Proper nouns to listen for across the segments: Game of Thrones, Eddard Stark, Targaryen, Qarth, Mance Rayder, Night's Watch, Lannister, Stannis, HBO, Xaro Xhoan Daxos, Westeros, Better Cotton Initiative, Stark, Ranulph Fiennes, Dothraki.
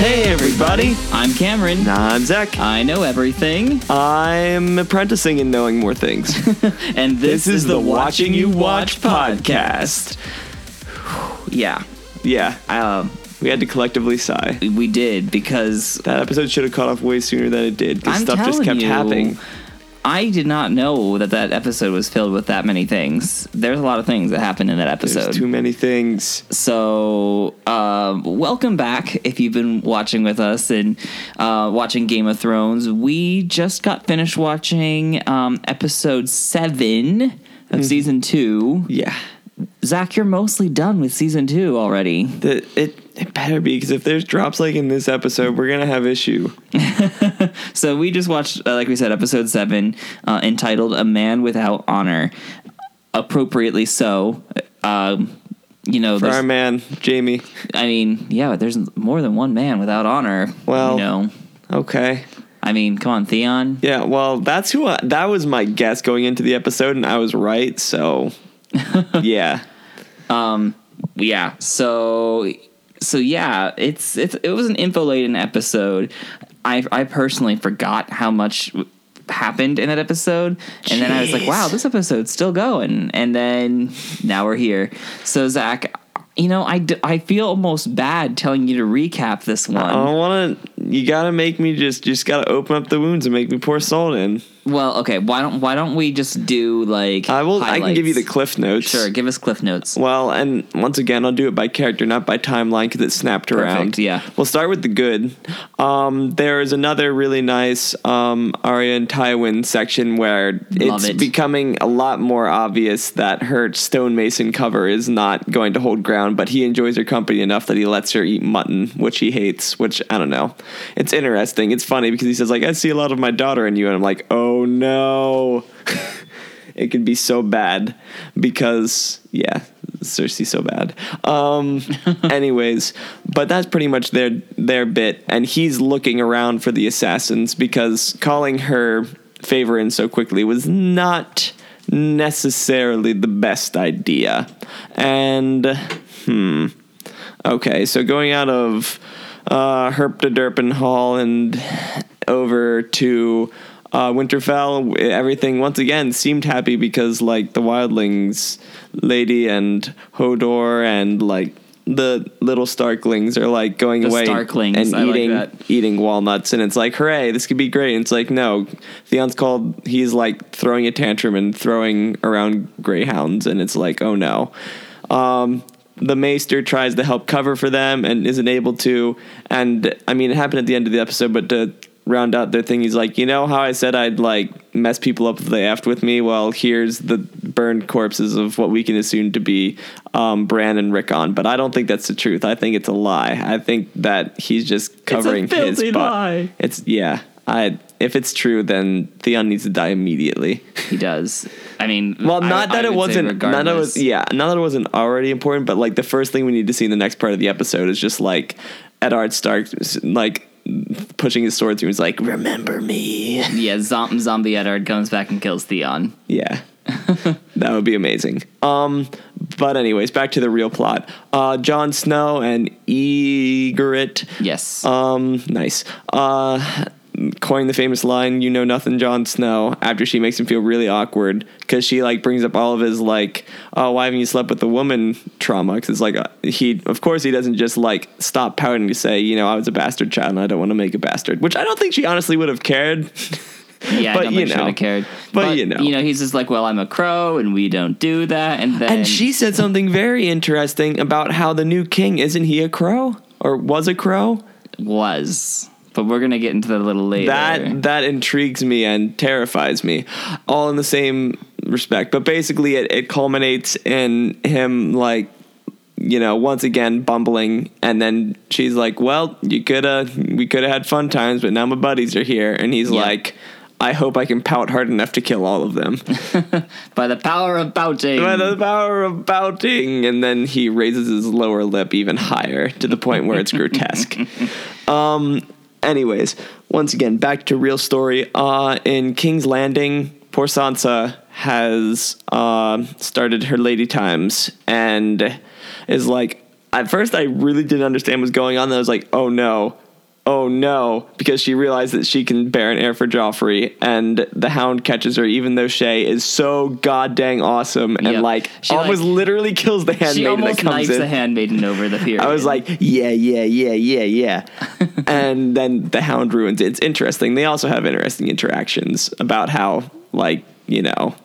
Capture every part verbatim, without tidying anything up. Hey everybody, I'm Cameron. I'm Zach. I know everything. I'm apprenticing and knowing more things. And this, this is, is the Watching You Watch podcast. Yeah. Yeah. Um, we had to collectively sigh. We did, because... that episode should have caught off way sooner than it did, because stuff just kept you, happening. I did not know that that episode was filled with that many things. There's a lot of things that happened in that episode. There's too many things. So, um, welcome back if you've been watching with us and uh, watching Game of Thrones. We just got finished watching um, episode seven of mm-hmm. season two. Yeah. Zach, you're mostly done with season two already. The, it... It better be, because if there's drops like in this episode, we're going to have issue. So we just watched, uh, like we said, episode seven, uh, entitled A Man Without Honor. Appropriately so. Um, you know, for our man, Jamie. I mean, yeah, but there's more than one man without honor. Well, you know. Okay. I mean, come on, Theon. Yeah, well, that's who I, that was my guess going into the episode, and I was right, so yeah. Um. Yeah, so... So yeah, it's it's it was an info-laden episode. I I personally forgot how much w- happened in that episode, Jeez. And then I was like, "Wow, this episode's still going." And then now we're here. So Zach, you know, I, d- I feel almost bad telling you to recap this one. I don't want to. You gotta make me just just gotta open up the wounds and make me pour salt in. Well, okay. Why don't why don't we just do like I will. Highlights. I can give you the cliff notes. Sure, give us cliff notes. Well, and once again, I'll do it by character, not by timeline, because it snapped Perfect, around. Yeah. We'll start with the good. Um, there is another really nice um, Arya and Tywin section where Love it's it. becoming a lot more obvious that her stonemason cover is not going to hold ground, but he enjoys her company enough that he lets her eat mutton, which he hates. Which I don't know. It's interesting. It's funny because he says like, "I see a lot of my daughter in you," and I'm like, "Oh." Oh no. It could be so bad because yeah, Cersei's so bad. Um anyways, but that's pretty much their their bit, and he's looking around for the assassins because calling her favor in so quickly was not necessarily the best idea. And hmm. Okay, so going out of uh Herp-de-Derpenhall and over to Uh, Winterfell, everything once again seemed happy because like the Wildlings lady and Hodor and like the little Starklings are like going the away Starklings, and I eating like eating walnuts, and it's like, hooray, this could be great. And it's like, no, Theon's called, he's like throwing a tantrum and throwing around greyhounds, and it's like, oh no. Um, the Maester tries to help cover for them and isn't able to, and I mean it happened at the end of the episode, but to round out their thing, he's like, you know how I said I'd like mess people up if they effed with me? Well, here's the burned corpses of what we can assume to be um Bran and Rickon. But I don't think that's the truth. I think it's a lie. I think that he's just covering it's a filthy his butt. Lie. It's yeah. I if it's true, then Theon needs to die immediately. He does. I mean, well, not I, that I it wasn't. Not that it was. Yeah, not that it wasn't already important. But like the first thing we need to see in the next part of the episode is just like Eddard Stark, like. pushing his sword through, he's like, remember me. Yeah, zom- zombie Eddard comes back and kills Theon. Yeah. That would be amazing. Um, but anyways, back to the real plot. Uh, Jon Snow and Ygritte. Yes. Um, nice. Uh, coined the famous line, you know nothing, Jon Snow, after she makes him feel really awkward because she like brings up all of his like, oh, why haven't you slept with the woman trauma? Because it's like uh, he of course he doesn't just like stop pouting to say, you know, I was a bastard child and I don't want to make a bastard, which I don't think she honestly would have cared. Yeah, but, I don't think she would have cared. But, but you know, you know, he's just like, well, I'm a crow, and we don't do that. And then and she said something very interesting about how the new king isn't he a crow or was a crow was. But we're going to get into that a little later. That that intrigues me and terrifies me, all in the same respect. But basically it, it culminates in him, like, you know, once again bumbling. And then she's like, well, you could have we could have had fun times, but now my buddies are here. And he's yeah. like, I hope I can pout hard enough to kill all of them. By the power of pouting. By the power of pouting. And then he raises his lower lip even higher to the point where it's grotesque. Um... Anyways, once again, back to real story. Uh, in King's Landing, poor Sansa has uh, started her lady times and is like, at first I really didn't understand what's going on. Then I was like, oh no, oh no, because she realized that she can bear an heir for Joffrey, and the Hound catches her, even though Shay is so god dang awesome, and yep. like she almost like, literally kills the handmaiden that comes in. She almost knifes the handmaiden over the period. I was like, yeah, yeah, yeah, yeah, yeah. And then the Hound ruins it. It's interesting. They also have interesting interactions about how, like, you know,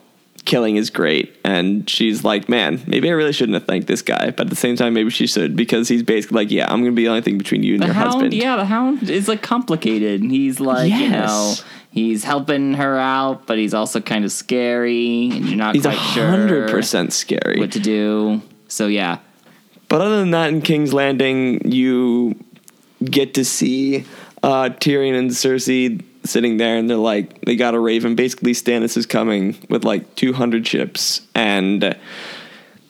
killing is great, and she's like, man, maybe I really shouldn't have thanked this guy, but at the same time maybe she should, because he's basically like, yeah, I'm gonna be the only thing between you and the your hound, husband. Yeah, the Hound is like complicated. He's like, yes. you know, he's helping her out, but he's also kind of scary, and you're not he's quite sure one hundred percent scary what to do. So yeah, but other than that, in King's Landing you get to see uh, Tyrion and Cersei sitting there, and they're like, they got a raven. Basically, Stannis is coming with like two hundred ships, and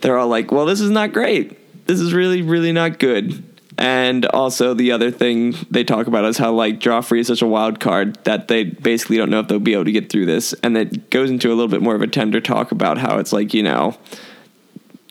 they're all like, well, this is not great. This is really, really not good. And also the other thing they talk about is how like Joffrey is such a wild card that they basically don't know if they'll be able to get through this. And that goes into a little bit more of a tender talk about how it's like, you know,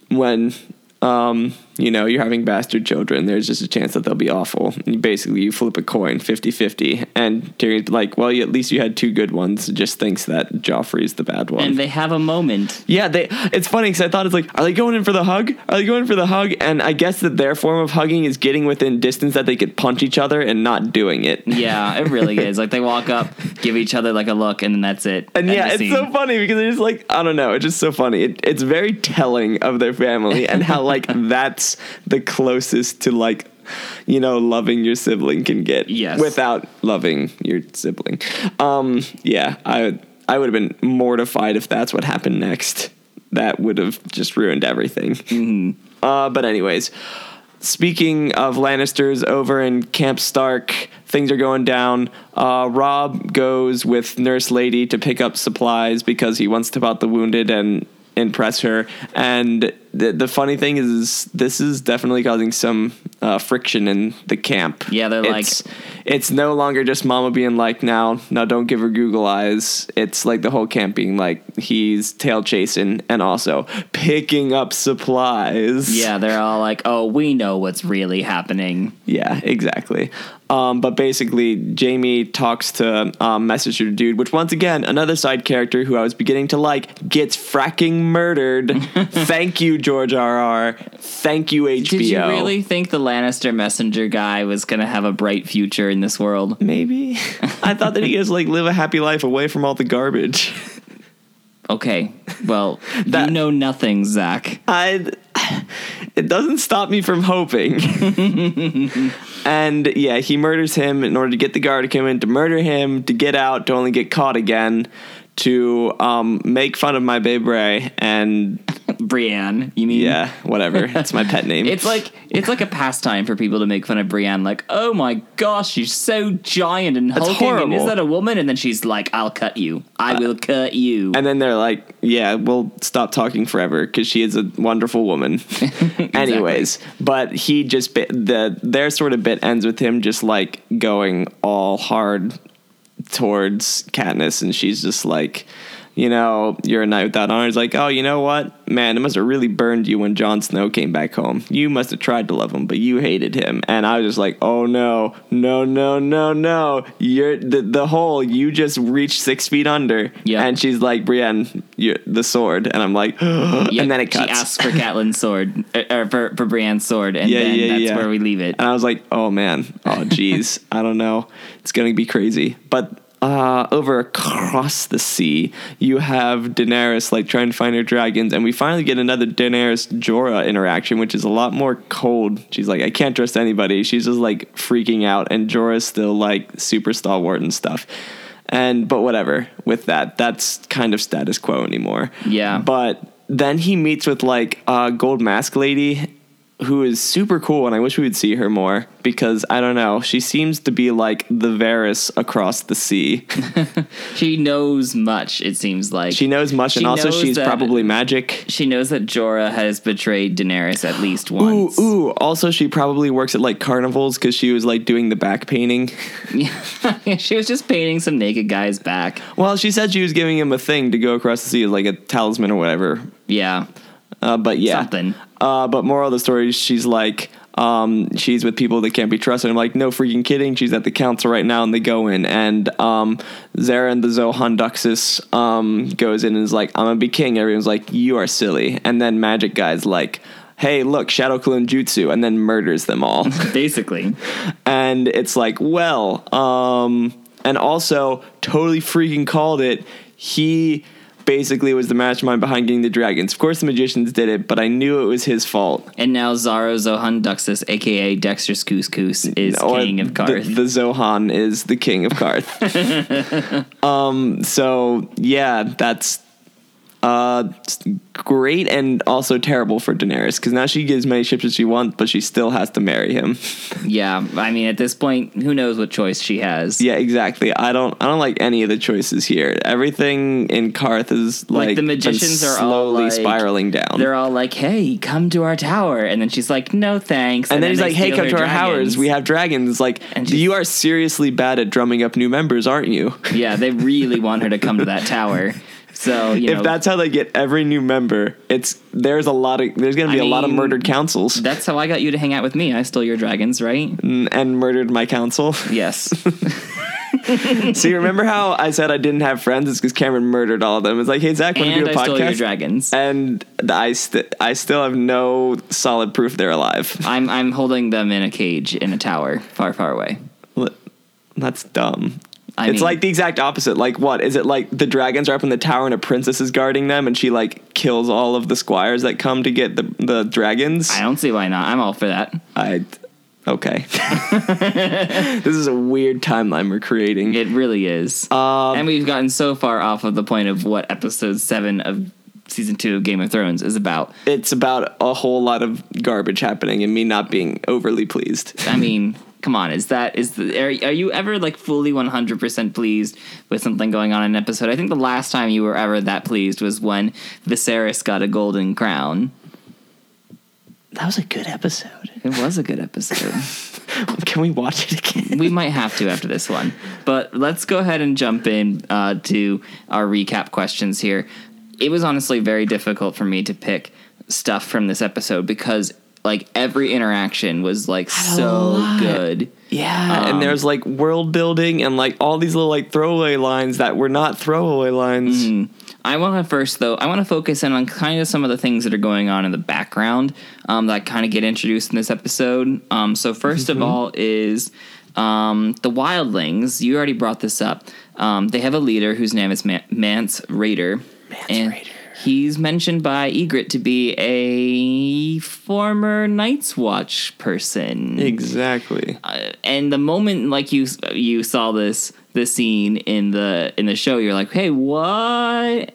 when Um, you know, you're having bastard children, there's just a chance that they'll be awful. And basically, you flip a coin, fifty-fifty, and Tyrion's like, well, you, at least you had two good ones, just thinks that Joffrey's the bad one. And they have a moment. Yeah, they. It's funny, because I thought, it's like, are they going in for the hug? Are they going for the hug? And I guess that their form of hugging is getting within distance that they could punch each other and not doing it. Yeah, it really is. Like, they walk up, give each other, like, a look, and then that's it. And yeah, it's scene. So funny, because it's like, I don't know, it's just so funny. It, it's very telling of their family, and how, like, like that's the closest to, like, you know, loving your sibling can get. Yes. Without loving your sibling. Um, yeah, I I would have been mortified if that's what happened next. That would have just ruined everything. Mm-hmm. Uh, but anyways, speaking of Lannisters, over in Camp Stark, things are going down. Uh, Robb goes with Nurse Lady to pick up supplies because he wants to help out the wounded and impress her. And the, the funny thing is, is this is definitely causing some uh, friction in the camp. Yeah, they're it's, like... It's no longer just Mama being like, now, now don't give her Google eyes. It's like the whole camp being like, he's tail chasing and also picking up supplies. Yeah, they're all like, oh, we know what's really happening. Yeah, exactly. Um, but basically, Jamie talks to um, Messenger Dude, which, once again, another side character who I was beginning to like, gets fracking murdered. Thank you, George R R. Thank you, H B O. Did you really think the Lannister Messenger guy was going to have a bright future in this world? Maybe. I thought that he just, like, live a happy life away from all the garbage. Okay. Well, that, you know nothing, Zach. I... It doesn't stop me from hoping. And yeah, he murders him in order to get the Gardekin, to murder him, to get out, to only get caught again, to um, make fun of my babe Ray and Brienne. You mean? Yeah, whatever. That's my pet name. It's like it's like a pastime for people to make fun of Brienne. Like, oh my gosh, she's so giant and hulking. That's horrible. And is that a woman? And then she's like, I'll cut you. I uh, will cut you. And then they're like, yeah, we'll stop talking forever because she is a wonderful woman. Exactly. Anyways, but he just bit, the their sort of bit ends with him just like going all hard towards Katniss, and she's just like, you know, you're a knight without honor. He's like, oh, you know what? Man, it must have really burned you when Jon Snow came back home. You must have tried to love him, but you hated him. And I was just like, oh, no, no, no, no, no. You're the, the hole. You just reached six feet under. Yep. And she's like, Brienne, you're the sword. And I'm like, yep. And then it cuts. She asks for Catelyn's sword, or for, for Brienne's sword. And yeah, then yeah, that's yeah. where we leave it. And I was like, oh, man. Oh, geez. I don't know. It's going to be crazy. But Uh, over across the sea, you have Daenerys, like, trying to find her dragons, and we finally get another Daenerys Jorah interaction, which is a lot more cold. She's like, I can't trust anybody. She's just, like, freaking out, and Jorah's still, like, super stalwart and stuff. And, but whatever, with that, that's kind of status quo anymore. Yeah. But then he meets with, like, uh, Gold Mask Lady, who is super cool, and I wish we would see her more, because, I don't know, she seems to be like the Varys across the sea. She knows much, it seems like. She knows much, she and also she's that, probably magic. She knows that Jorah has betrayed Daenerys at least once. Ooh, ooh. Also, she probably works at, like, carnivals, because she was, like, doing the back painting. She was just painting some naked guy's back. Well, she said she was giving him a thing to go across the sea, like a talisman or whatever. Yeah. Uh, but yeah. Something. Uh, but moral of the story, she's like, Um, she's with people that can't be trusted. I'm like, no freaking kidding. She's at the council right now, and they go in, and um, Zarin the Xhoan Daxos um, goes in and is like, I'm gonna be king. Everyone's like, you are silly. And then Magic Guy's like, hey, look, Shadow Clone Jutsu, and then murders them all. Basically. And it's like, well, um, and also totally freaking called it. He basically was the mastermind behind getting the dragons. Of course the magicians did it, but I knew it was his fault. And now Xaro Xhoan Daxos, a k a. Dexter's Couscous, is or king of Qarth. The, the Zohan is the king of Qarth. um, so, yeah, that's uh, great and also terrible for Daenerys, because now she gives as many ships as she wants, but she still has to marry him. Yeah, I mean, at this point, who knows what choice she has? Yeah, exactly. I don't. I don't like any of the choices here. Everything in Qarth is like, like the magicians are slowly all like, spiraling down. They're all like, "Hey, come to our tower," and then she's like, "No, thanks." And, and then, then he's like, "Hey, come to our towers. We have dragons." It's like, and you are seriously bad at drumming up new members, aren't you? Yeah, they really want her to come to that tower. So, you know, if that's how they get every new member, it's there's a lot of there's going to be I a mean, lot of murdered councils. That's how I got you to hang out with me. I stole your dragons, right? And, and murdered my council. Yes. See, remember how I said I didn't have friends? It's because Cameron murdered all of them. It's like, hey, Zach, want to do a I podcast? I stole your dragons. And I, st- I still have no solid proof they're alive. I'm I'm holding them in a cage in a tower far, far away. That's dumb. I it's mean, like the exact opposite. Like, what? Is it like the dragons are up in the tower and a princess is guarding them and she, like, kills all of the squires that come to get the, the dragons? I don't see why not. I'm all for that. I... Okay. This is a weird timeline we're creating. It really is. Um, and we've gotten so far off of the point of what episode seven of season two of Game of Thrones is about. It's about a whole lot of garbage happening and me not being overly pleased. I mean... Come on, is that is the, are, are you ever like fully one hundred percent pleased with something going on in an episode? I think the last time you were ever that pleased was when Viserys got a golden crown. That was a good episode. It was a good episode. Can we watch it again? We might have to after this one. But let's go ahead and jump in uh, to our recap questions here. It was honestly very difficult for me to pick stuff from this episode because like every interaction was like so good. Yeah. Um, and there's like world building and like all these little like throwaway lines that were not throwaway lines. Mm. I want to first though, I want to focus in on kind of some of the things that are going on in the background um, that kind of get introduced in this episode. Um, so first mm-hmm. of all is um, the wildlings. You already brought this up. Um, they have a leader whose name is Man- Mance Rayder. Mance and- Rayder. He's mentioned by Ygritte to be a former Night's Watch person. Exactly. Uh, and the moment like you you saw this this scene in the in the show, you're like, hey, what?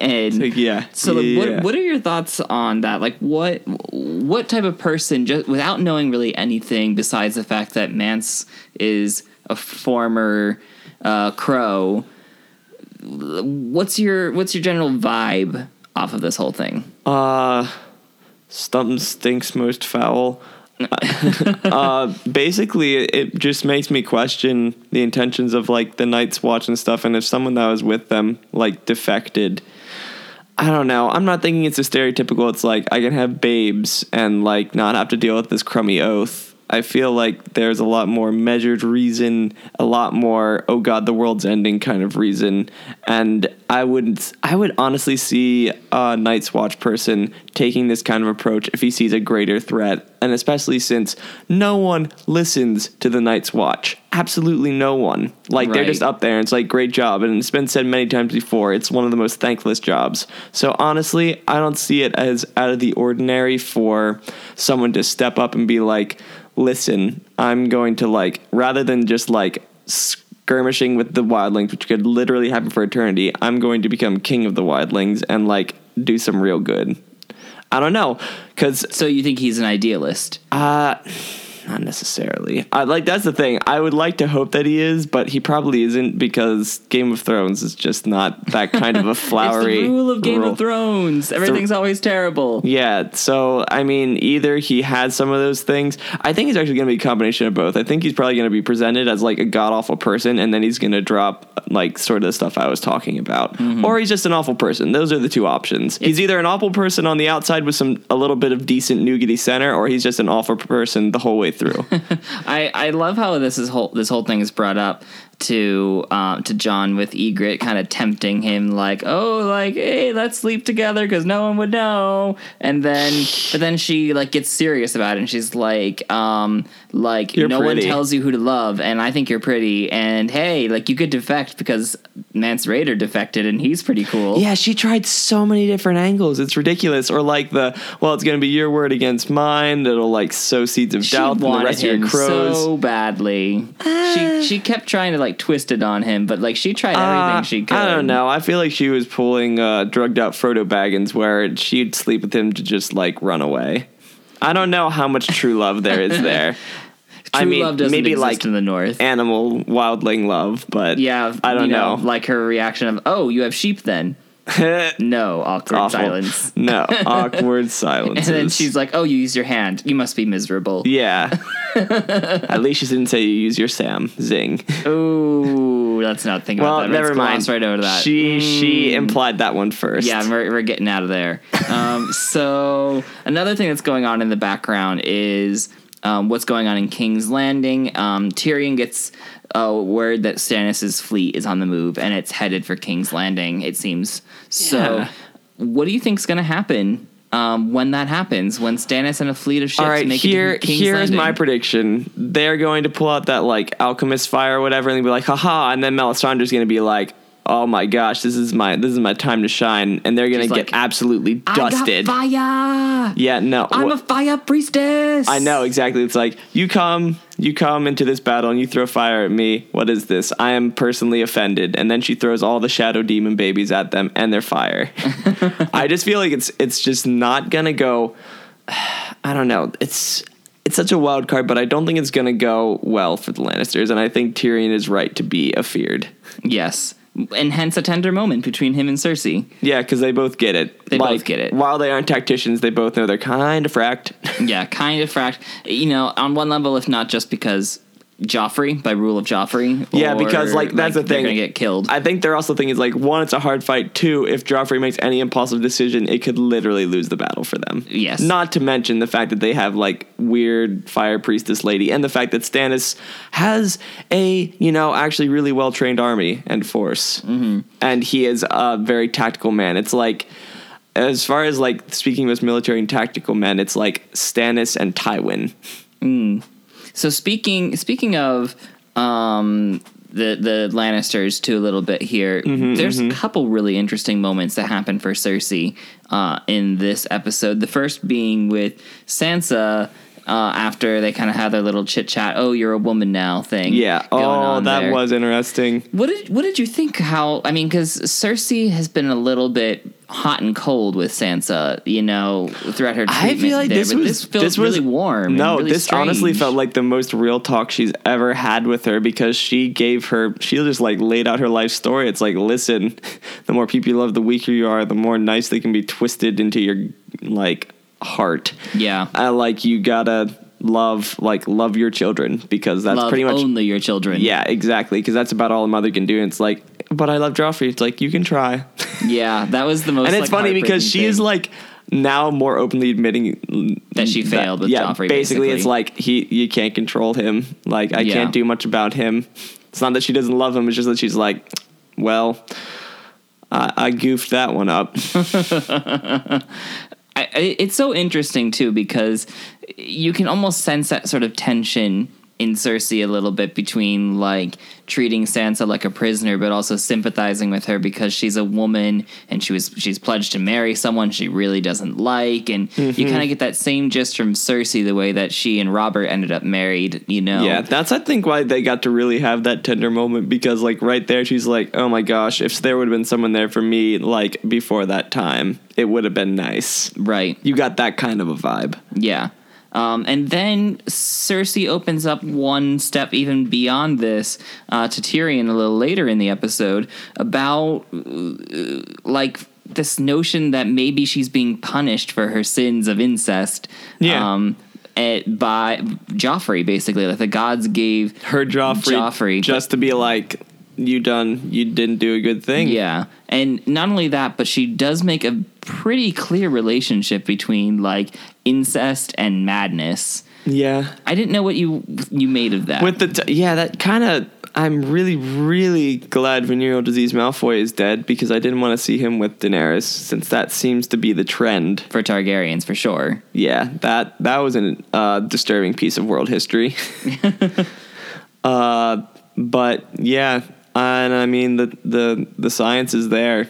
And like, yeah. So like, yeah. what what are your thoughts on that? Like, what what type of person, just without knowing really anything besides the fact that Mance is a former uh, crow? What's your what's your general vibe off of this whole thing? Uh, stump stinks most foul. uh, basically, it just makes me question the intentions of like the Night's Watch and stuff. And if someone that was with them like defected, I don't know. I'm not thinking it's a stereotypical. It's like I can have babes and like not have to deal with this crummy oath. I feel like there's a lot more measured reason, a lot more, oh God, the world's ending kind of reason. And I would I would honestly see a Night's Watch person taking this kind of approach if he sees a greater threat, and especially since no one listens to the Night's Watch. Absolutely no one. Like, right. They're just up there, and it's like, great job. And it's been said many times before, it's one of the most thankless jobs. So honestly, I don't see it as out of the ordinary for someone to step up and be like, listen, I'm going to, like, rather than just, like, skirmishing with the wildlings, which could literally happen for eternity, I'm going to become king of the wildlings and, like, do some real good. I don't know, because... So you think he's an idealist? Uh, Not necessarily. I, like, that's the thing. I would like to hope that he is, but he probably isn't, because Game of Thrones is just not that kind of a flowery... It's the rule of Game rule. of Thrones. Everything's the, always terrible. Yeah, so, I mean, either he has some of those things. I think he's actually going to be a combination of both. I think he's probably going to be presented as, like, a god-awful person, and then he's going to drop, like, sort of the stuff I was talking about. Mm-hmm. Or he's just an awful person. Those are the two options. It's, he's either an awful person on the outside with some a little bit of decent nougaty center, or he's just an awful person the whole way through. I, I love how this is whole this whole thing is brought up to um, to John with Ygritte kind of tempting him, like, oh, like, hey, let's sleep together because no one would know. And then but then she, like, gets serious about it, and she's like, um, like, you're no pretty. One tells you who to love, and I think you're pretty, and hey, like, you could defect because Mance Rayder defected and he's pretty cool. Yeah, she tried so many different angles. It's ridiculous. Or like the, well, it's going to be your word against mine that'll, like, sow seeds of she doubt in the rest of your crows. So badly. Ah. She she kept trying to, like, twisted on him, but, like, she tried everything uh, she could. I don't know. I feel like she was pulling uh, drugged out Frodo Baggins, where she'd sleep with him to just, like, run away. I don't know how much true love there is there. True I mean, love doesn't maybe exist like in the north. Animal wildling love, but yeah, I don't you know, know. Like her reaction of, oh, you have sheep then. No, awkward Awful. silence. No, awkward silence. And then she's like, oh, you use your hand. You must be miserable. Yeah. At least she didn't say you use your Sam. Zing. Ooh, let's not think well, about that. Well, never mind. Right over that. She, mm. she implied that one first. Yeah, we're, we're getting out of there. Um, so another thing that's going on in the background is um, what's going on in King's Landing. Um, Tyrion gets... a word that Stannis' fleet is on the move, and it's headed for King's Landing, it seems. Yeah. So what do you think's going to happen um, when that happens, when Stannis and a fleet of ships All right, make here, it to King's here's Landing? My prediction. They're going to pull out that, like, alchemist fire or whatever, and they'll be like, haha, and then Melisandre's going to be like, oh my gosh, this is my this is my time to shine, and they're gonna She's get like, absolutely dusted. I got fire. Yeah, no, I'm wh- a fire priestess. I know exactly. It's like you come, you come into this battle and you throw fire at me. What is this? I am personally offended. And then she throws all the shadow demon babies at them, and they're fire. I just feel like it's it's just not gonna go. I don't know. It's. It's such a wild card, but I don't think it's going to go well for the Lannisters, and I think Tyrion is right to be afeared. Yes, and hence a tender moment between him and Cersei. Yeah, because they both get it. They like, both get it. While they aren't tacticians, they both know they're kind of fracked. Yeah, kind of fracked. You know, on one level, if not just because... Joffrey by rule of Joffrey. Yeah, because like that's like, the thing. They're gonna get killed. I think they're also thinking is like one, it's a hard fight. Two, if Joffrey makes any impulsive decision, it could literally lose the battle for them. Yes. Not to mention the fact that they have like weird fire priestess lady, and the fact that Stannis has a you know actually really well trained army and force, mm-hmm. and he is a very tactical man. It's like. As far as like speaking of military and tactical men, it's like Stannis and Tywin. Mm. So speaking speaking of um, the the Lannisters too a little bit here, mm-hmm, there's mm-hmm. a couple really interesting moments that happen for Cersei uh, in this episode. The first being with Sansa uh, after they kind of had their little chit chat. Oh, you're a woman now thing. Yeah. Going oh, on that there. was interesting. What did what did you think? How I mean, because Cersei has been a little bit. Hot and cold with Sansa, you know, throughout her treatment. I feel like there, this, was, this felt this was, really warm. No, really this strange. Honestly felt like the most real talk she's ever had with her, because she gave her, she just like laid out her life story. It's like, listen, the more people you love, the weaker you are, the more nice they can be twisted into your like heart. Yeah. I like you gotta love like love your children, because that's love pretty much only your children. Yeah, exactly, because that's about all a mother can do. And it's like, but I love Joffrey. It's like, you can try. Yeah, that was the most. And it's like, funny because she thing. is like now more openly admitting that she failed that, with yeah, Joffrey. Basically, basically, it's like he you can't control him. Like I yeah. can't do much about him. It's not that she doesn't love him. It's just that she's like, well, I, I goofed that one up. I, it's so interesting, too, because you can almost sense that sort of tension in Cersei a little bit between, like, treating Sansa like a prisoner but also sympathizing with her because she's a woman and she was she's pledged to marry someone she really doesn't like. And mm-hmm. you kind of get that same gist from Cersei, the way that she and Robert ended up married, you know? Yeah, that's, I think, why they got to really have that tender moment, because, like, right there she's like, oh, my gosh, if there would have been someone there for me, like, before that time, it would have been nice. Right. You got that kind of a vibe. Yeah. Um, and then Cersei opens up one step even beyond this uh, to Tyrion a little later in the episode about, uh, like, this notion that maybe she's being punished for her sins of incest. Yeah. Um, It by Joffrey, basically, like the gods gave her Joffrey, Joffrey just but, to be like, you done, you didn't do a good thing. Yeah, and not only that, but she does make a pretty clear relationship between like incest and madness. Yeah, I didn't know what you you made of that. With the t- yeah, that kind of. I'm really, really glad venereal disease Malfoy is dead because I didn't want to see him with Daenerys since that seems to be the trend. For Targaryens, for sure. Yeah, that that was a uh, disturbing piece of world history. uh, but, yeah, and I mean, the, the, the science is there.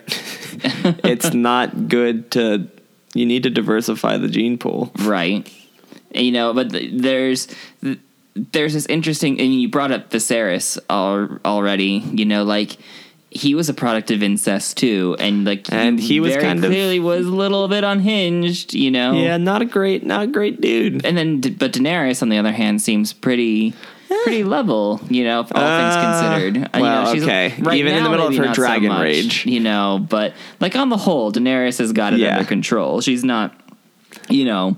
It's not good to... You need to diversify the gene pool. Right. You know, but the, there's... The, There's this interesting, and you brought up Viserys al- already, you know, like, he was a product of incest, too, and, like, and he, he was very kind clearly of, was a little bit unhinged, you know? Yeah, not a great, not a great dude. And then, but Daenerys, on the other hand, seems pretty, pretty level, you know, all uh, things considered. Well, you know, she's, okay, right even now, in the middle of her dragon so much, rage. You know, but, like, on the whole, Daenerys has got it yeah. under control. She's not, you know...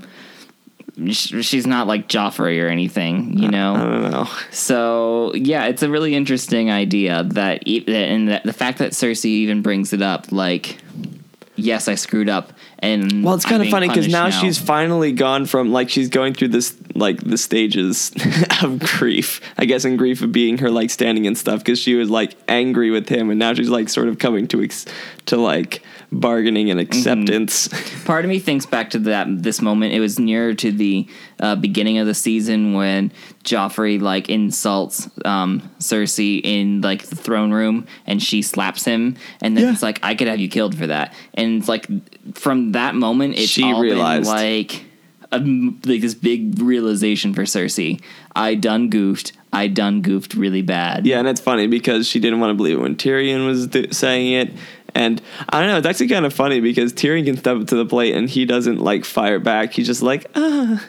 She's not like Joffrey or anything, you know? I don't know. So, yeah, it's a really interesting idea that, and the fact that Cersei even brings it up, like, yes, I screwed up. And well, it's kind of funny because now, now she's finally gone from, like, she's going through this, like, the stages of grief, I guess, and grief of being her, like, standing and stuff because she was, like, angry with him. And now she's, like, sort of coming to, ex- to like, bargaining and acceptance. Mm-hmm. Part of me thinks back to that this moment. It was nearer to the uh, beginning of the season when Joffrey like insults um, Cersei in like the throne room, and she slaps him, and then yeah. it's like I could have you killed for that. And it's like from that moment, it's she all realized been, like a, like this big realization for Cersei. I done goofed. I done goofed really bad. Yeah, and it's funny because she didn't want to believe it when Tyrion was th- saying it. And I don't know, it's actually kind of funny because Tyrion can step up to the plate and he doesn't like fire back. He's just like, ah.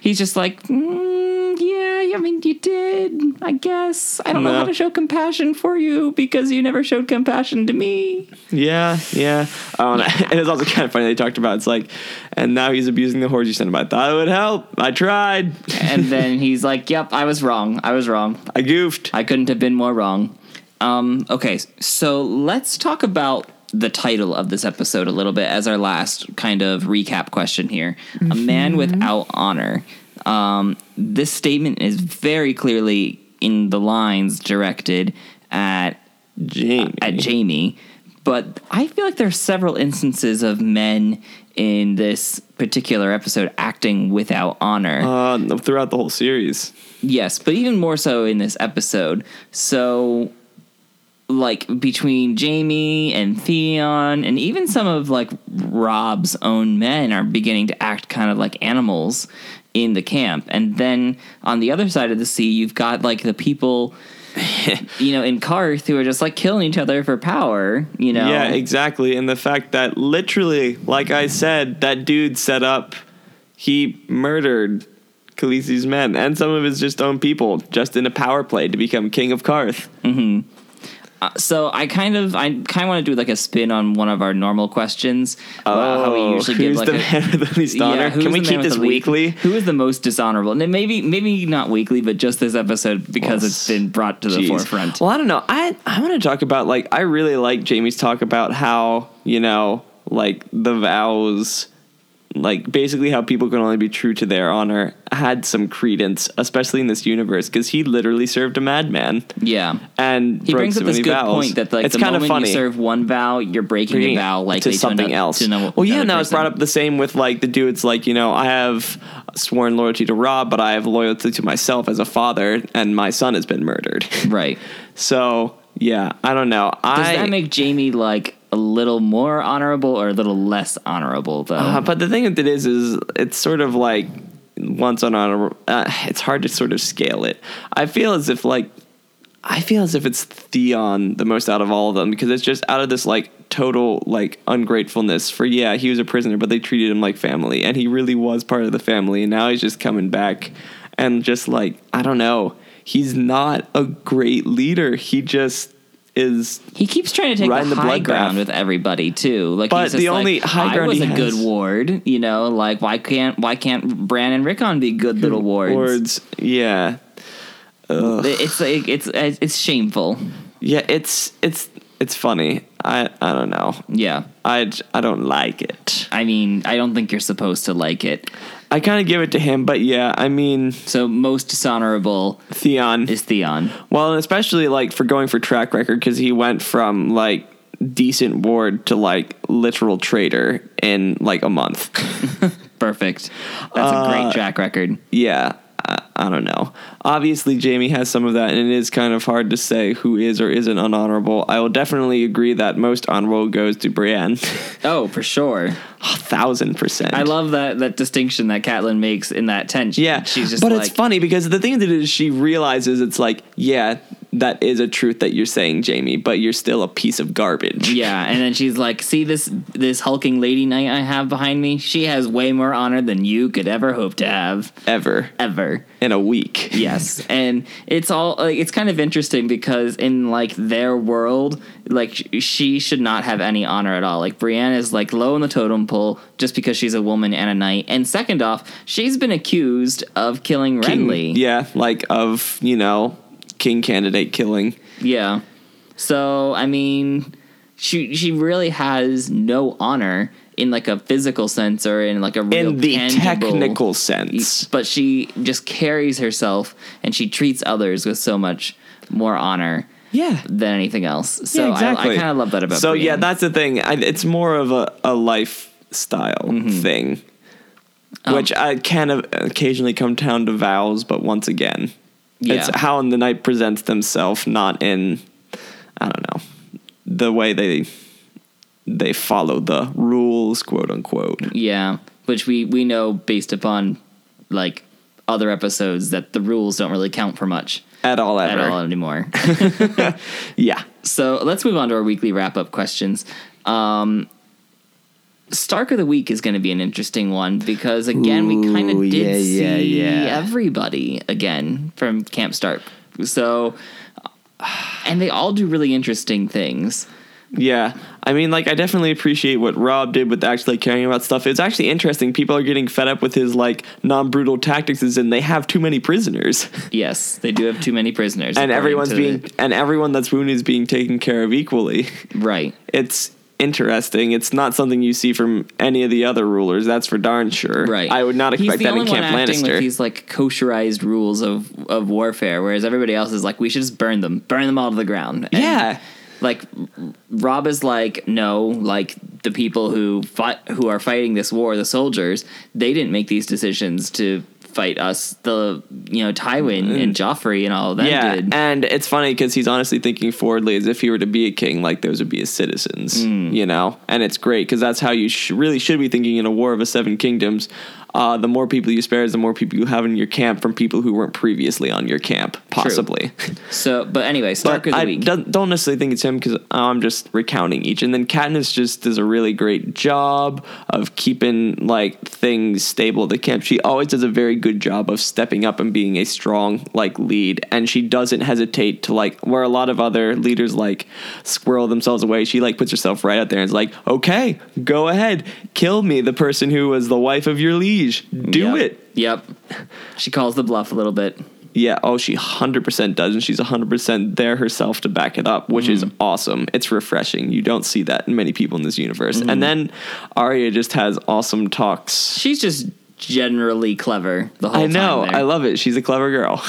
He's just like, mm, yeah, I mean, you did, I guess. I don't no. know how to show compassion for you because you never showed compassion to me. Yeah, yeah. Um, yeah. And it's also kind of funny they talked about, it's like, and now he's abusing the whores you sent him. I thought it would help. I tried. And then he's like, yep, I was wrong. I was wrong. I goofed. I couldn't have been more wrong. Um, okay, so let's talk about the title of this episode a little bit as our last kind of recap question here. Mm-hmm. A Man Without Honor. Um, this statement is very clearly in the lines directed at Jamie. Uh, at Jamie, but I feel like there are several instances of men in this particular episode acting without honor. Uh, throughout the whole series. Yes, but even more so in this episode. So... like between Jamie and Theon and even some of like Rob's own men are beginning to act kind of like animals in the camp. And then on the other side of the sea, you've got like the people, you know, in Qarth who are just like killing each other for power, you know? Yeah, exactly. And the fact that literally, like I said, that dude set up, he murdered Khaleesi's men and some of his just own people just in a power play to become king of Qarth. Mm-hmm. So I kind of I kind of want to do like a spin on one of our normal questions. Oh, uh, how we usually who's give like the a, man with the least honor? Yeah, can we keep this weekly? Least, who is the most dishonorable? And maybe maybe not weekly, but just this episode because well, it's been brought to the geez. forefront. Well, I don't know. I I want to talk about like I really like Jamie's talk about how you know like the vows. Like, basically how people can only be true to their honor had some credence, especially in this universe, because he literally served a madman. Yeah. And he brings up this good point that, like, the moment you serve one vow, you're breaking a vow likely to something else. Well, yeah, no, it's brought up the same with, like, the dudes, like, you know, I have sworn loyalty to Rob, but I have loyalty to myself as a father, and my son has been murdered. Right. So, yeah, I don't know. Does that make Jamie, like... a little more honorable or a little less honorable, though? Uh, but the thing with it is, is it's sort of like once on honorable, uh, it's hard to sort of scale it. I feel as if like I feel as if it's Theon the most out of all of them, because it's just out of this like total like ungratefulness for, yeah, he was a prisoner, but they treated him like family, and he really was part of the family, and now he's just coming back, and just like, I don't know, he's not a great leader. He just is. He keeps trying to take the, the high ground graph. with everybody too. Like, but he's just the only like, high ground I was he a has. good ward, you know. Like, why can't why can't Bran and Rickon be good, good little wards? Wards, yeah. Ugh. It's like it's it's shameful. Yeah, it's it's it's funny. I I don't know. Yeah, I I don't like it. I mean, I don't think you're supposed to like it. I kind of give it to him, but yeah, I mean... So, most dishonorable... Theon. Is Theon. Well, and especially, like, for going for track record, because he went from, like, decent ward to, like, literal traitor in, like, a month. Perfect. That's uh, a great track record. Yeah. I, I don't know. Obviously, Jamie has some of that, and it is kind of hard to say who is or isn't unhonorable. I will definitely agree that most honorable goes to Brienne. Oh, for sure. A thousand percent. I love that that distinction that Catelyn makes in that tension. Yeah, she's just but like, it's funny because the thing that is, she realizes it's like, yeah, that is a truth that you're saying, Jamie, but you're still a piece of garbage. Yeah, and then she's like, see this this hulking lady knight I have behind me? She has way more honor than you could ever hope to have. Ever. Ever. In a week. Yes, and it's all like, it's kind of interesting because in like their world, like she should not have any honor at all. Like Brienne is like low in the totem pole just because she's a woman and a knight, and second off, she's been accused of killing King, Renly. Yeah, like of, you know, king candidate killing. Yeah. So I mean, she she really has no honor in like a physical sense or in like a real in the tangible, technical sense. But she just carries herself and she treats others with so much more honor. Yeah. Than anything else. So yeah, exactly. I, I kind of love that about. So Brienne. Yeah, that's the thing. I, it's more of a a life. Style mm-hmm. thing, um, which I can occasionally come down to vows, but once again, yeah. It's how the knight presents themselves, not in, I don't know, the way they they follow the rules, quote unquote. Yeah, which we we know based upon like other episodes that the rules don't really count for much at all ever. at all anymore. Yeah. So let's move on to our weekly wrap up questions. Um, Stark of the Week is going to be an interesting one because, again, Ooh, we kind of did yeah, see yeah, yeah. everybody again from Camp Stark. So, and they all do really interesting things. Yeah. I mean, like, I definitely appreciate what Rob did with actually caring about stuff. It's actually interesting. People are getting fed up with his, like, non-brutal tactics, and they have too many prisoners. Yes, they do have too many prisoners. and everyone's being, the... and everyone that's wounded is being taken care of equally. Right. It's... interesting. It's not something you see from any of the other rulers. That's for darn sure. Right. I would not expect that in Camp Lannister. He's the only one acting with these like kosherized rules of, of warfare, whereas everybody else is like, we should just burn them, burn them all to the ground. And yeah. Like Rob is like, no, like the people who fought, who are fighting this war, the soldiers, they didn't make these decisions to fight us. The, you know, Tywin mm. and Joffrey and all of that. Yeah, did. And it's funny because he's honestly thinking forwardly as if he were to be a king, like those would be his citizens, mm. you know? And it's great because that's how you sh- really should be thinking in a war of the Seven Kingdoms. Uh, the more people you spare is the more people you have in your camp from people who weren't previously on your camp, possibly. True. So, but anyway, Stark of the Week. I don't necessarily think it's him because I'm just recounting each. And then Katniss just does a really great job of keeping like things stable at the camp. She always does a very good job of stepping up and being a strong like lead. And she doesn't hesitate to like where a lot of other leaders like squirrel themselves away. She like puts herself right out there and is like, okay, go ahead, kill me, the person who was the wife of your liege. Do yep. it. Yep. She calls the bluff a little bit. Yeah. Oh, she one hundred percent does. And she's one hundred percent there herself to back it up, which mm. is awesome. It's refreshing. You don't see that in many people in this universe. Mm. And then Arya just has awesome talks. She's just generally clever the whole time. I know. Time I love it. She's a clever girl.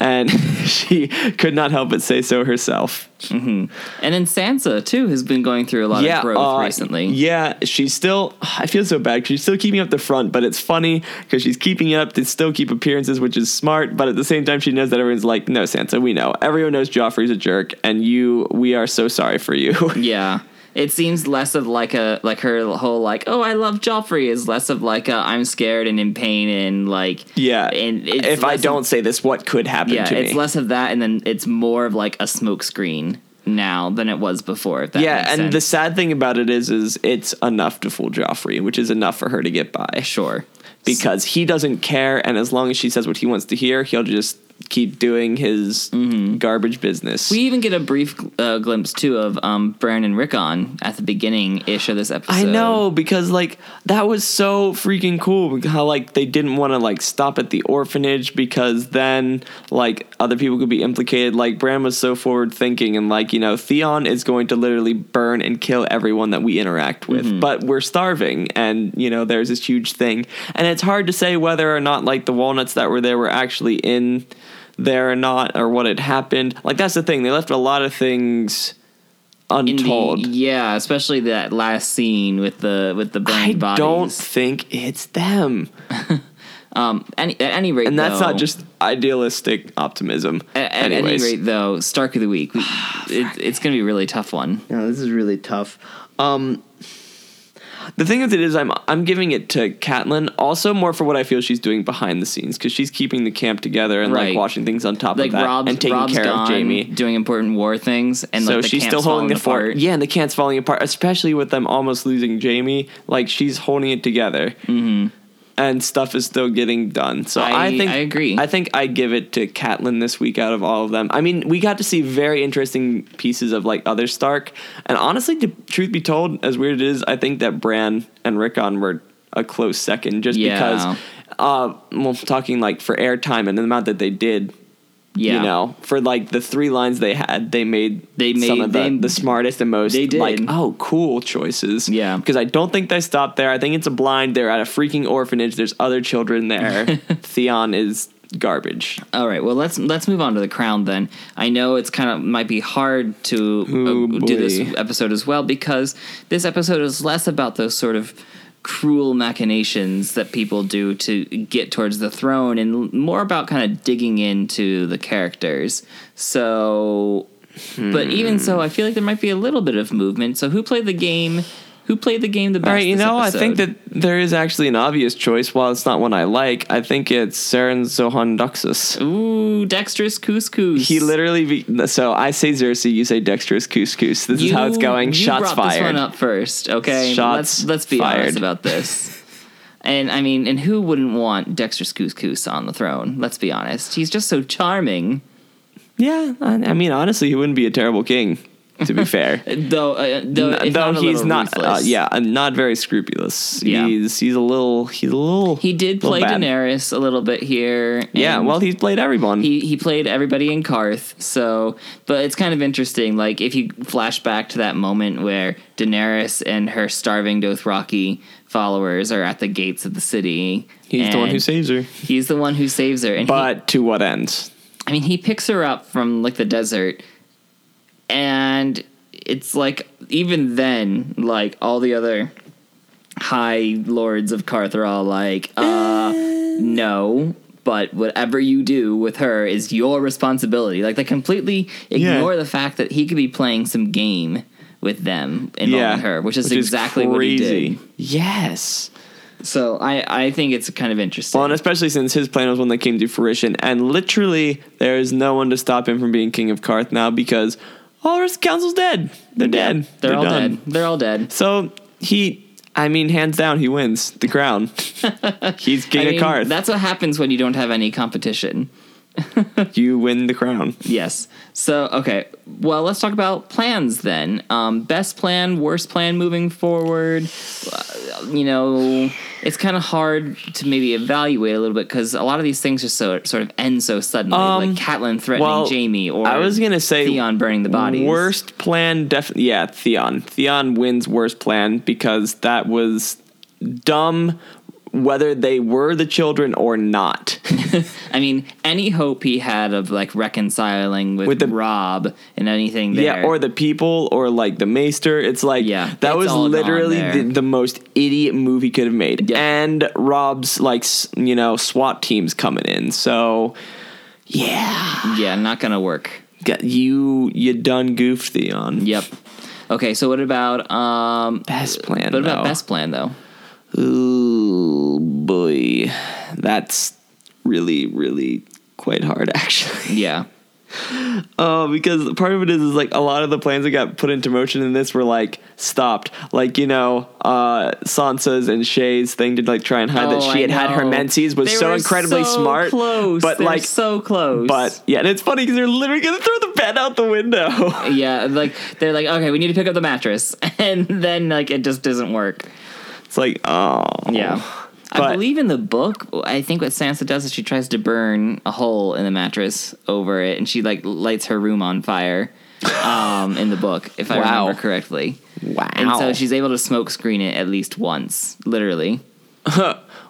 And she could not help but say so herself. Mm-hmm. And then Sansa, too, has been going through a lot yeah, of growth uh, recently. Yeah, she's still... I feel so bad because she's still keeping up the front, but it's funny because she's keeping it up to still keep appearances, which is smart, but at the same time, she knows that everyone's like, no, Sansa, we know. Everyone knows Joffrey's a jerk, and you, we are so sorry for you. Yeah. it seems less of like a, like her whole like, oh, I love Joffrey, is less of like a, I'm scared and in pain and like, yeah, and it's if I don't of, say this, what could happen yeah, to me? Yeah, it's less of that, and then it's more of like a smokescreen now than it was before. If that yeah, makes and sense. The sad thing about it is, is it's enough to fool Joffrey, which is enough for her to get by. Sure. Because he doesn't care, and as long as she says what he wants to hear, he'll just keep doing his mm-hmm. garbage business. We even get a brief uh, glimpse, too, of um, Bran and Rickon at the beginning-ish of this episode. I know, because, like, that was so freaking cool, how, like, they didn't want to, like, stop at the orphanage, because then, like, other people could be implicated. Like, Bran was so forward-thinking, and, like, you know, Theon is going to literally burn and kill everyone that we interact with, mm-hmm. but we're starving, and, you know, there's this huge thing. And it's hard to say whether or not, like, the walnuts that were there were actually in there or not, or what had happened. Like, that's the thing, they left a lot of things untold. The, yeah, especially that last scene with the with the burned I bodies. I don't think it's them. um, any, at any rate, and that's though, not just idealistic optimism. At, at any rate, though, Stark of the Week, we, it, it's going to be a really tough one. No, this is really tough. Um, The thing with it is I'm I'm giving it to Catelyn also more for what I feel she's doing behind the scenes, because she's keeping the camp together and right. like watching things on top like of that Rob's, and taking Rob's care gone, of Jamie, doing important war things, and so like, the she's still holding the fort. Yeah, and the camp's falling apart, especially with them almost losing Jamie. Like, she's holding it together, mm-hmm. and stuff is still getting done. So I, I think I agree. I think I give it to Catelyn this week out of all of them. I mean, we got to see very interesting pieces of like other Stark, and honestly, to, truth be told, as weird as it is, I think that Bran and Rickon were a close second, just yeah. because, uh, well, talking like for airtime and the amount that they did. Yeah. You know, for like the three lines they had, they made, they made some of the, they, the smartest and most they did. like, oh, cool choices. Yeah. Because I don't think they stopped there. I think it's a blind. They're at a freaking orphanage. There's other children there. Theon is garbage. All right. Well, let's let's move on to the crown then. I know it's kind of might be hard to Ooh, uh, do this episode as well, because this episode is less about those sort of cruel machinations that people do to get towards the throne, and more about kind of digging into the characters. So, hmm. but even so, I feel like there might be a little bit of movement. So, who played the game? Who played the game the best? All right, you know, episode? I think that there is actually an obvious choice. While it's not one I like, I think it's Xaro Xhoan Daxos. Ooh, dexterous couscous. He literally. Be, so I say Xerxes, you say dexterous couscous. This you, is how it's going. You Shots brought fired. This one up first, okay? Shots let's, let's be fired. honest about this. And I mean, and who wouldn't want dexterous couscous on the throne? Let's be honest. He's just so charming. Yeah, I, I mean, honestly, he wouldn't be a terrible king. To be fair, though, uh, though, N- though not he's not, uh, yeah, uh, not very scrupulous. Yeah. He's he's a little, he's a little. He did play bad. Daenerys a little bit here. Yeah, well, he's played everyone. He he played everybody in Qarth. So, but it's kind of interesting. Like, if you flash back to that moment where Daenerys and her starving Dothraki followers are at the gates of the city, he's the one who saves her. He's the one who saves her, and but he, to what ends? I mean, he picks her up from like the desert. And it's like, even then, like, all the other high lords of Qarth are all like, uh, no, but whatever you do with her is your responsibility. Like, they completely ignore yeah. the fact that he could be playing some game with them involving yeah, her, which is which exactly is what he did. Yes. So I, I think it's kind of interesting. Well, and especially since his plan was one that came to fruition, and literally there is no one to stop him from being king of Qarth now, because all the rest of the council's dead. They're yeah, dead. They're, they're all done. dead. They're all dead. So he, I mean, hands down, he wins the crown. He's king I mean, of Qarth. That's what happens when you don't have any competition. You win the crown. Yes. So, okay. Well, let's talk about plans then. Um, best plan, worst plan moving forward. Uh, you know, it's kind of hard to maybe evaluate a little bit, because a lot of these things just so sort of end so suddenly, um, like Catelyn threatening well, Jamie, or I was gonna say Theon burning the bodies. Worst plan, definitely. Yeah, Theon. Theon wins worst plan, because that was dumb. Whether they were the children or not. I mean, any hope he had of, like, reconciling with, with the, Rob and anything there. Yeah, or the people, or, like, the Maester. It's like, yeah, that was literally the, the most idiot move he could have made. Yep. And Rob's, like, you know, SWAT teams coming in. So, yeah. Yeah, not gonna work. You, you done goofed, Theon. Yep. Okay, so what about um, best plan? What about though? best plan though? Ooh boy, that's really really quite hard actually. Yeah. Uh, because part of it is, is like a lot of the plans that got put into motion in this were like stopped, like, you know, uh, Sansa's and Shay's thing to like try and hide oh, that she I had know. had her menses was they so incredibly so smart, close. but they like so close. But yeah, and it's funny because they're literally gonna throw the bed out the window. Yeah, like they're like, okay, we need to pick up the mattress, and then like it just doesn't work. It's like, oh yeah. But I believe in the book, I think what Sansa does is she tries to burn a hole in the mattress over it, and she like lights her room on fire um, in the book, if wow. I remember correctly. Wow. And so she's able to smoke screen it at least once, literally.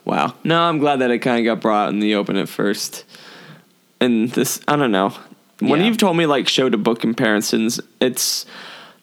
Wow. No, I'm glad that it kind of got brought out in the open at first. And this, I don't know. When yeah. you've told me like show to book comparisons, it's...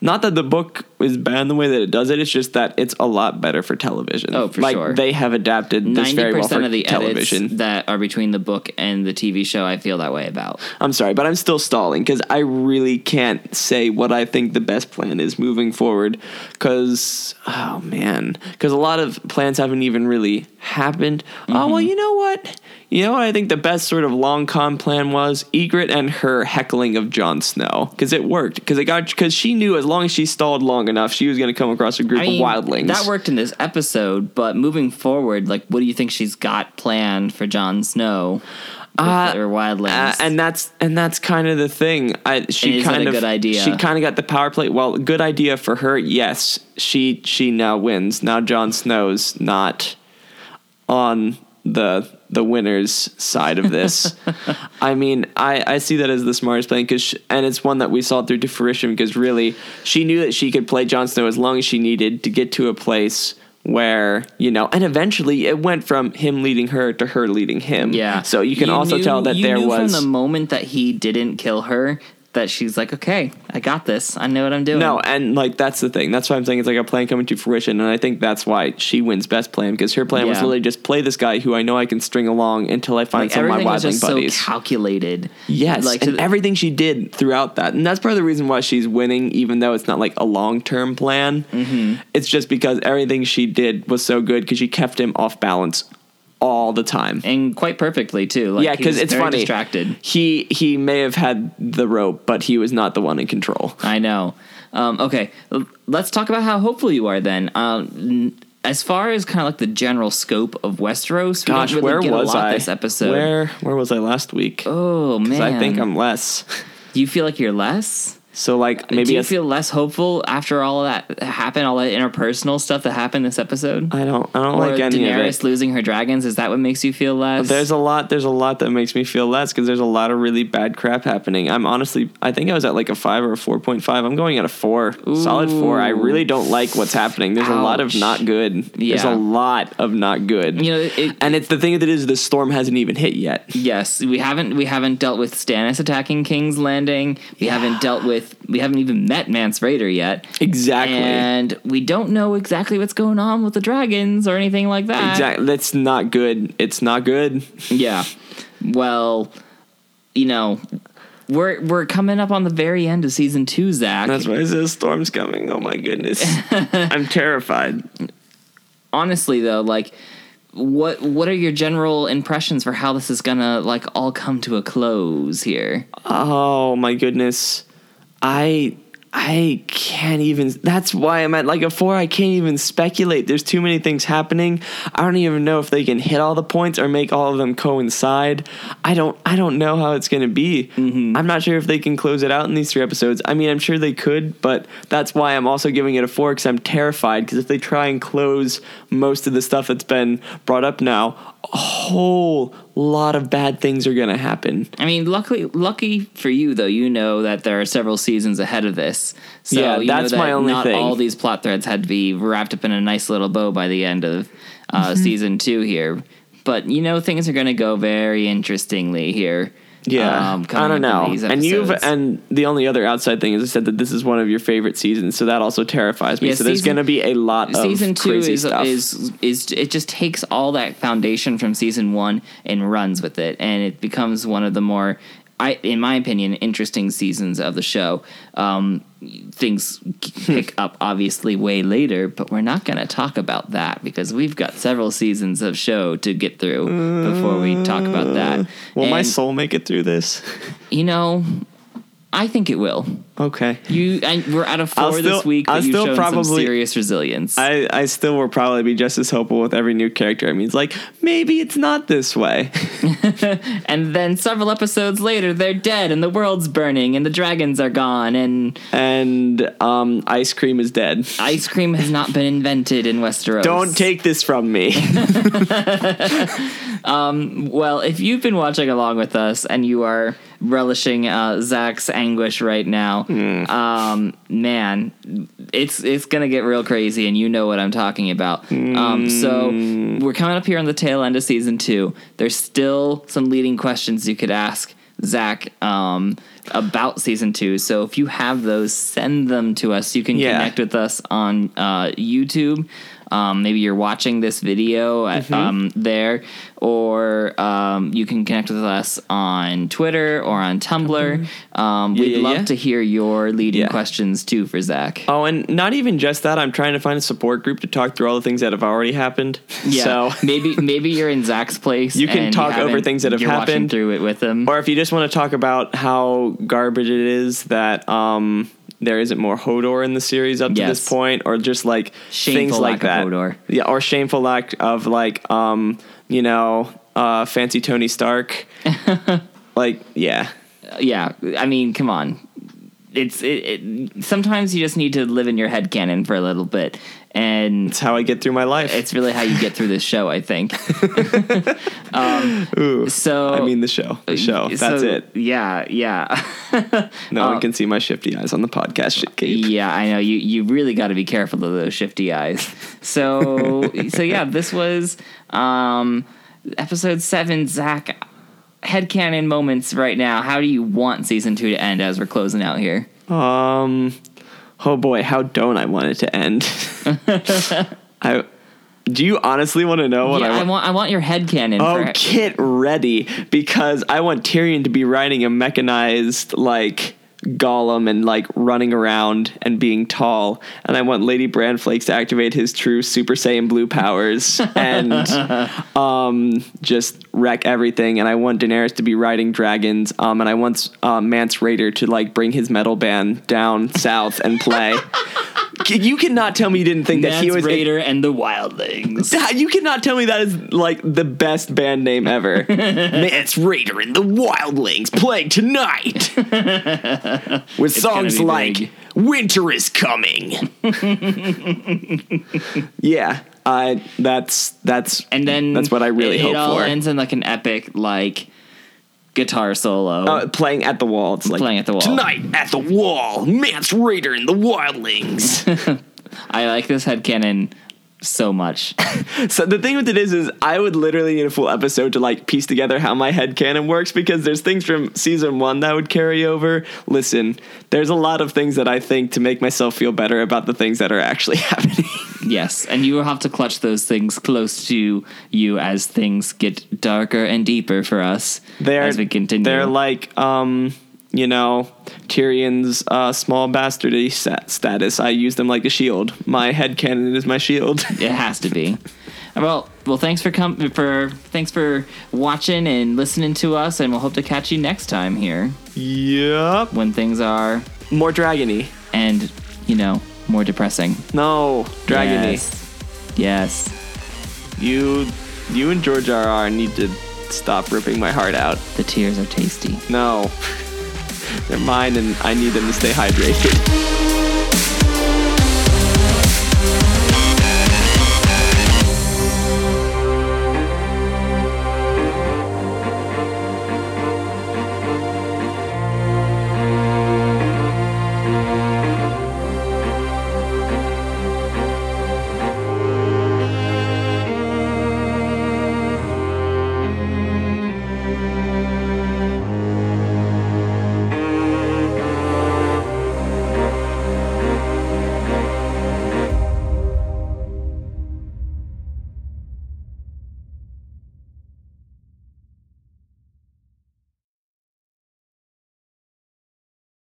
Not that the book is bad in the way that it does it. It's just that it's a lot better for television. Oh, for like, sure. Like, they have adapted this very well for television. ninety percent of the television. Edits that are between the book and the T V show, I feel that way about. I'm sorry, but I'm still stalling because I really can't say what I think the best plan is moving forward because, oh, man. Because a lot of plans haven't even really happened. Mm-hmm. Oh, well, you know what? You know what I think the best sort of long con plan was? Ygritte and her heckling of Jon Snow. Because it worked. Because it got because she knew as long as she stalled long enough, she was going to come across a group I mean, of wildlings. That worked in this episode, but moving forward, like, what do you think she's got planned for Jon Snow with uh, her wildlings? Uh, and that's and that's kind of the thing. I, she kind of a good idea. She kind of got the power play. Well, good idea for her. Yes, she she now wins. Now Jon Snow's not on the. the winner's side of this. I mean, I, I see that as the smartest plan, cause she, and it's one that we saw through to fruition because really she knew that she could play Jon Snow as long as she needed to get to a place where, you know, and eventually it went from him leading her to her leading him. Yeah. So you can you also knew, tell that you there knew was... from the moment that he didn't kill her, that she's like, okay, I got this. I know what I'm doing. No, and like that's the thing. That's why I'm saying it's like a plan coming to fruition, and I think that's why she wins best plan because her plan yeah. was literally just play this guy who I know I can string along until I find like, some of my wildling buddies. Everything was just so calculated. Yes, like, and th- everything she did throughout that, and that's part of the reason why she's winning, even though it's not like a long-term plan. Mm-hmm. It's just because everything she did was so good because she kept him off balance all the time, and quite perfectly too. Like, yeah, because it's very funny. Distracted. He he may have had the rope, but he was not the one in control. I know. Um, okay, let's talk about how hopeful you are then. Um, as far as kind of like the general scope of Westeros, we gosh, really where get was a lot I? This episode, where where was I last week? Oh man, I think I'm less. Do you feel like you're less? So like maybe do you feel less hopeful after all of that happened, all that interpersonal stuff that happened this episode? I don't, I don't or like any Daenerys of it. Daenerys losing her dragons, is that what makes you feel less? There's a lot, there's a lot that makes me feel less because there's a lot of really bad crap happening. I'm honestly, I think I was at like a five or a four point five. I'm going at a four, Ooh. solid four. I really don't like what's happening. There's Ouch. a lot of not good. Yeah. There's a lot of not good. You know, it, and it's the thing that is the storm hasn't even hit yet. Yes, we haven't, we haven't dealt with Stannis attacking King's Landing. We yeah. haven't dealt with. We haven't even met Mance Rayder yet. Exactly. And we don't know exactly what's going on with the dragons or anything like that. Exactly. That's not good. It's not good. Yeah. Well, you know, we're we're coming up on the very end of season two, Zach. That's why I said storm's coming. Oh, my goodness. I'm terrified. Honestly, though, like, what what are your general impressions for how this is going to, like, all come to a close here? Oh, my goodness. I I can't even... That's why I'm at like a four. I can't even speculate. There's too many things happening. I don't even know if they can hit all the points or make all of them coincide. I don't I don't know how it's going to be. Mm-hmm. I'm not sure if they can close it out in these three episodes. I mean, I'm sure they could, but that's why I'm also giving it a four because I'm terrified because if they try and close most of the stuff that's been brought up now, a whole lot of bad things are going to happen. I mean, luckily, lucky for you, though, you know that there are several seasons ahead of this. So yeah, you that's know that my only not thing. Not all these plot threads had to be wrapped up in a nice little bow by the end of uh, mm-hmm. season two here. But, you know, things are going to go very interestingly here. Yeah, um, I don't know. And you've and the only other outside thing is I said that this is one of your favorite seasons, so that also terrifies me. Yeah, so season, there's going to be a lot of season two crazy is, stuff. Is is it just takes all that foundation from season one and runs with it, and it becomes one of the more I, in my opinion, interesting seasons of the show. Um, things pick up, obviously, way later, but we're not going to talk about that because we've got several seasons of show to get through uh, before we talk about that. Will and, my soul make it through this? You know, I think it will. Okay. You and we're out of four still, this week, but I'll you've still shown probably, some serious resilience. I, I still will probably be just as hopeful with every new character. I mean, it's like, maybe it's not this way. And then several episodes later, they're dead, and the world's burning, and the dragons are gone, and... And um, ice cream is dead. Ice cream has not been invented in Westeros. Don't take this from me. um, well, if you've been watching along with us, and you are... relishing uh, Zach's anguish right now. Mm. Um, man, it's it's going to get real crazy, and you know what I'm talking about. Mm. Um, so we're coming up here on the tail end of season two. There's still some leading questions you could ask Zach um, about season two. So if you have those, send them to us. You can yeah. connect with us on uh, YouTube. Um, maybe you're watching this video at, mm-hmm. um, there, or um, you can connect with us on Twitter or on Tumblr. Mm-hmm. Um, yeah, we'd yeah, love yeah. to hear your leading yeah. questions, too, for Zach. Oh, and not even just that. I'm trying to find a support group to talk through all the things that have already happened. Yeah, so maybe maybe you're in Zach's place. You can talk you over things that have you're happened. You're watching through it with him. Or if you just want to talk about how garbage it is that... Um, there isn't more Hodor in the series up yes. to this point, or just like shameful things like that. Hodor. Yeah, or shameful lack of like, um, you know, uh, fancy Tony Stark. like, yeah, yeah. I mean, come on. It's it, it. Sometimes you just need to live in your headcanon for a little bit. And it's how I get through my life. It's really how you get through this show, I think. um, Ooh, so I mean the show, the show. That's so, it. Yeah, yeah. No um, one can see my shifty eyes on the podcast shit cape. Yeah, I know. You you really got to be careful of those shifty eyes. So so yeah, this was um, episode seven. Zach, headcanon moments right now. How do you want season two to end as we're closing out here? Um. Oh boy, how don't I want it to end? I do you honestly want to know what yeah, I want? I want I want your headcanon. Oh, for get ready, because I want Tyrion to be riding a mechanized like Gollum and like running around and being tall, and I want Lady Brandflakes to activate his true Super Saiyan Blue powers and um just wreck everything, and I want Daenerys to be riding dragons, um and I want uh, Mance Rayder to like bring his metal band down south and play. You cannot tell me you didn't think Mance that he was Rayder in- and the Wildlings. You cannot tell me that is like the best band name ever. Mance Rayder and the Wildlings playing tonight with it's songs like big. "Winter is Coming." Yeah, I that's that's and then that's what I really it, hope it all for. Ends in like an epic like. Guitar solo. Uh, playing at the wall. It's like, playing at the wall. Tonight at the wall, Mance Rayder and the Wildlings. I like this headcanon so much. So the thing with it is, is I would literally need a full episode to like piece together how my headcanon works, because there's things from season one that would carry over. Listen, there's a lot of things that I think to make myself feel better about the things that are actually happening. Yes, and you will have to clutch those things close to you as things get darker and deeper for us they're, as we continue. They're like, um, you know, Tyrion's uh, small bastardy stat- status. I use them like a shield. My headcanon is my shield. It has to be. Well, well, thanks for com- for thanks for watching and listening to us, and we'll hope to catch you next time here. Yep. When things are... more dragony. And, you know... more depressing. No, dragony. Yes. yes. You, you and George R R need to stop ripping my heart out. The tears are tasty. No, they're mine, and I need them to stay hydrated.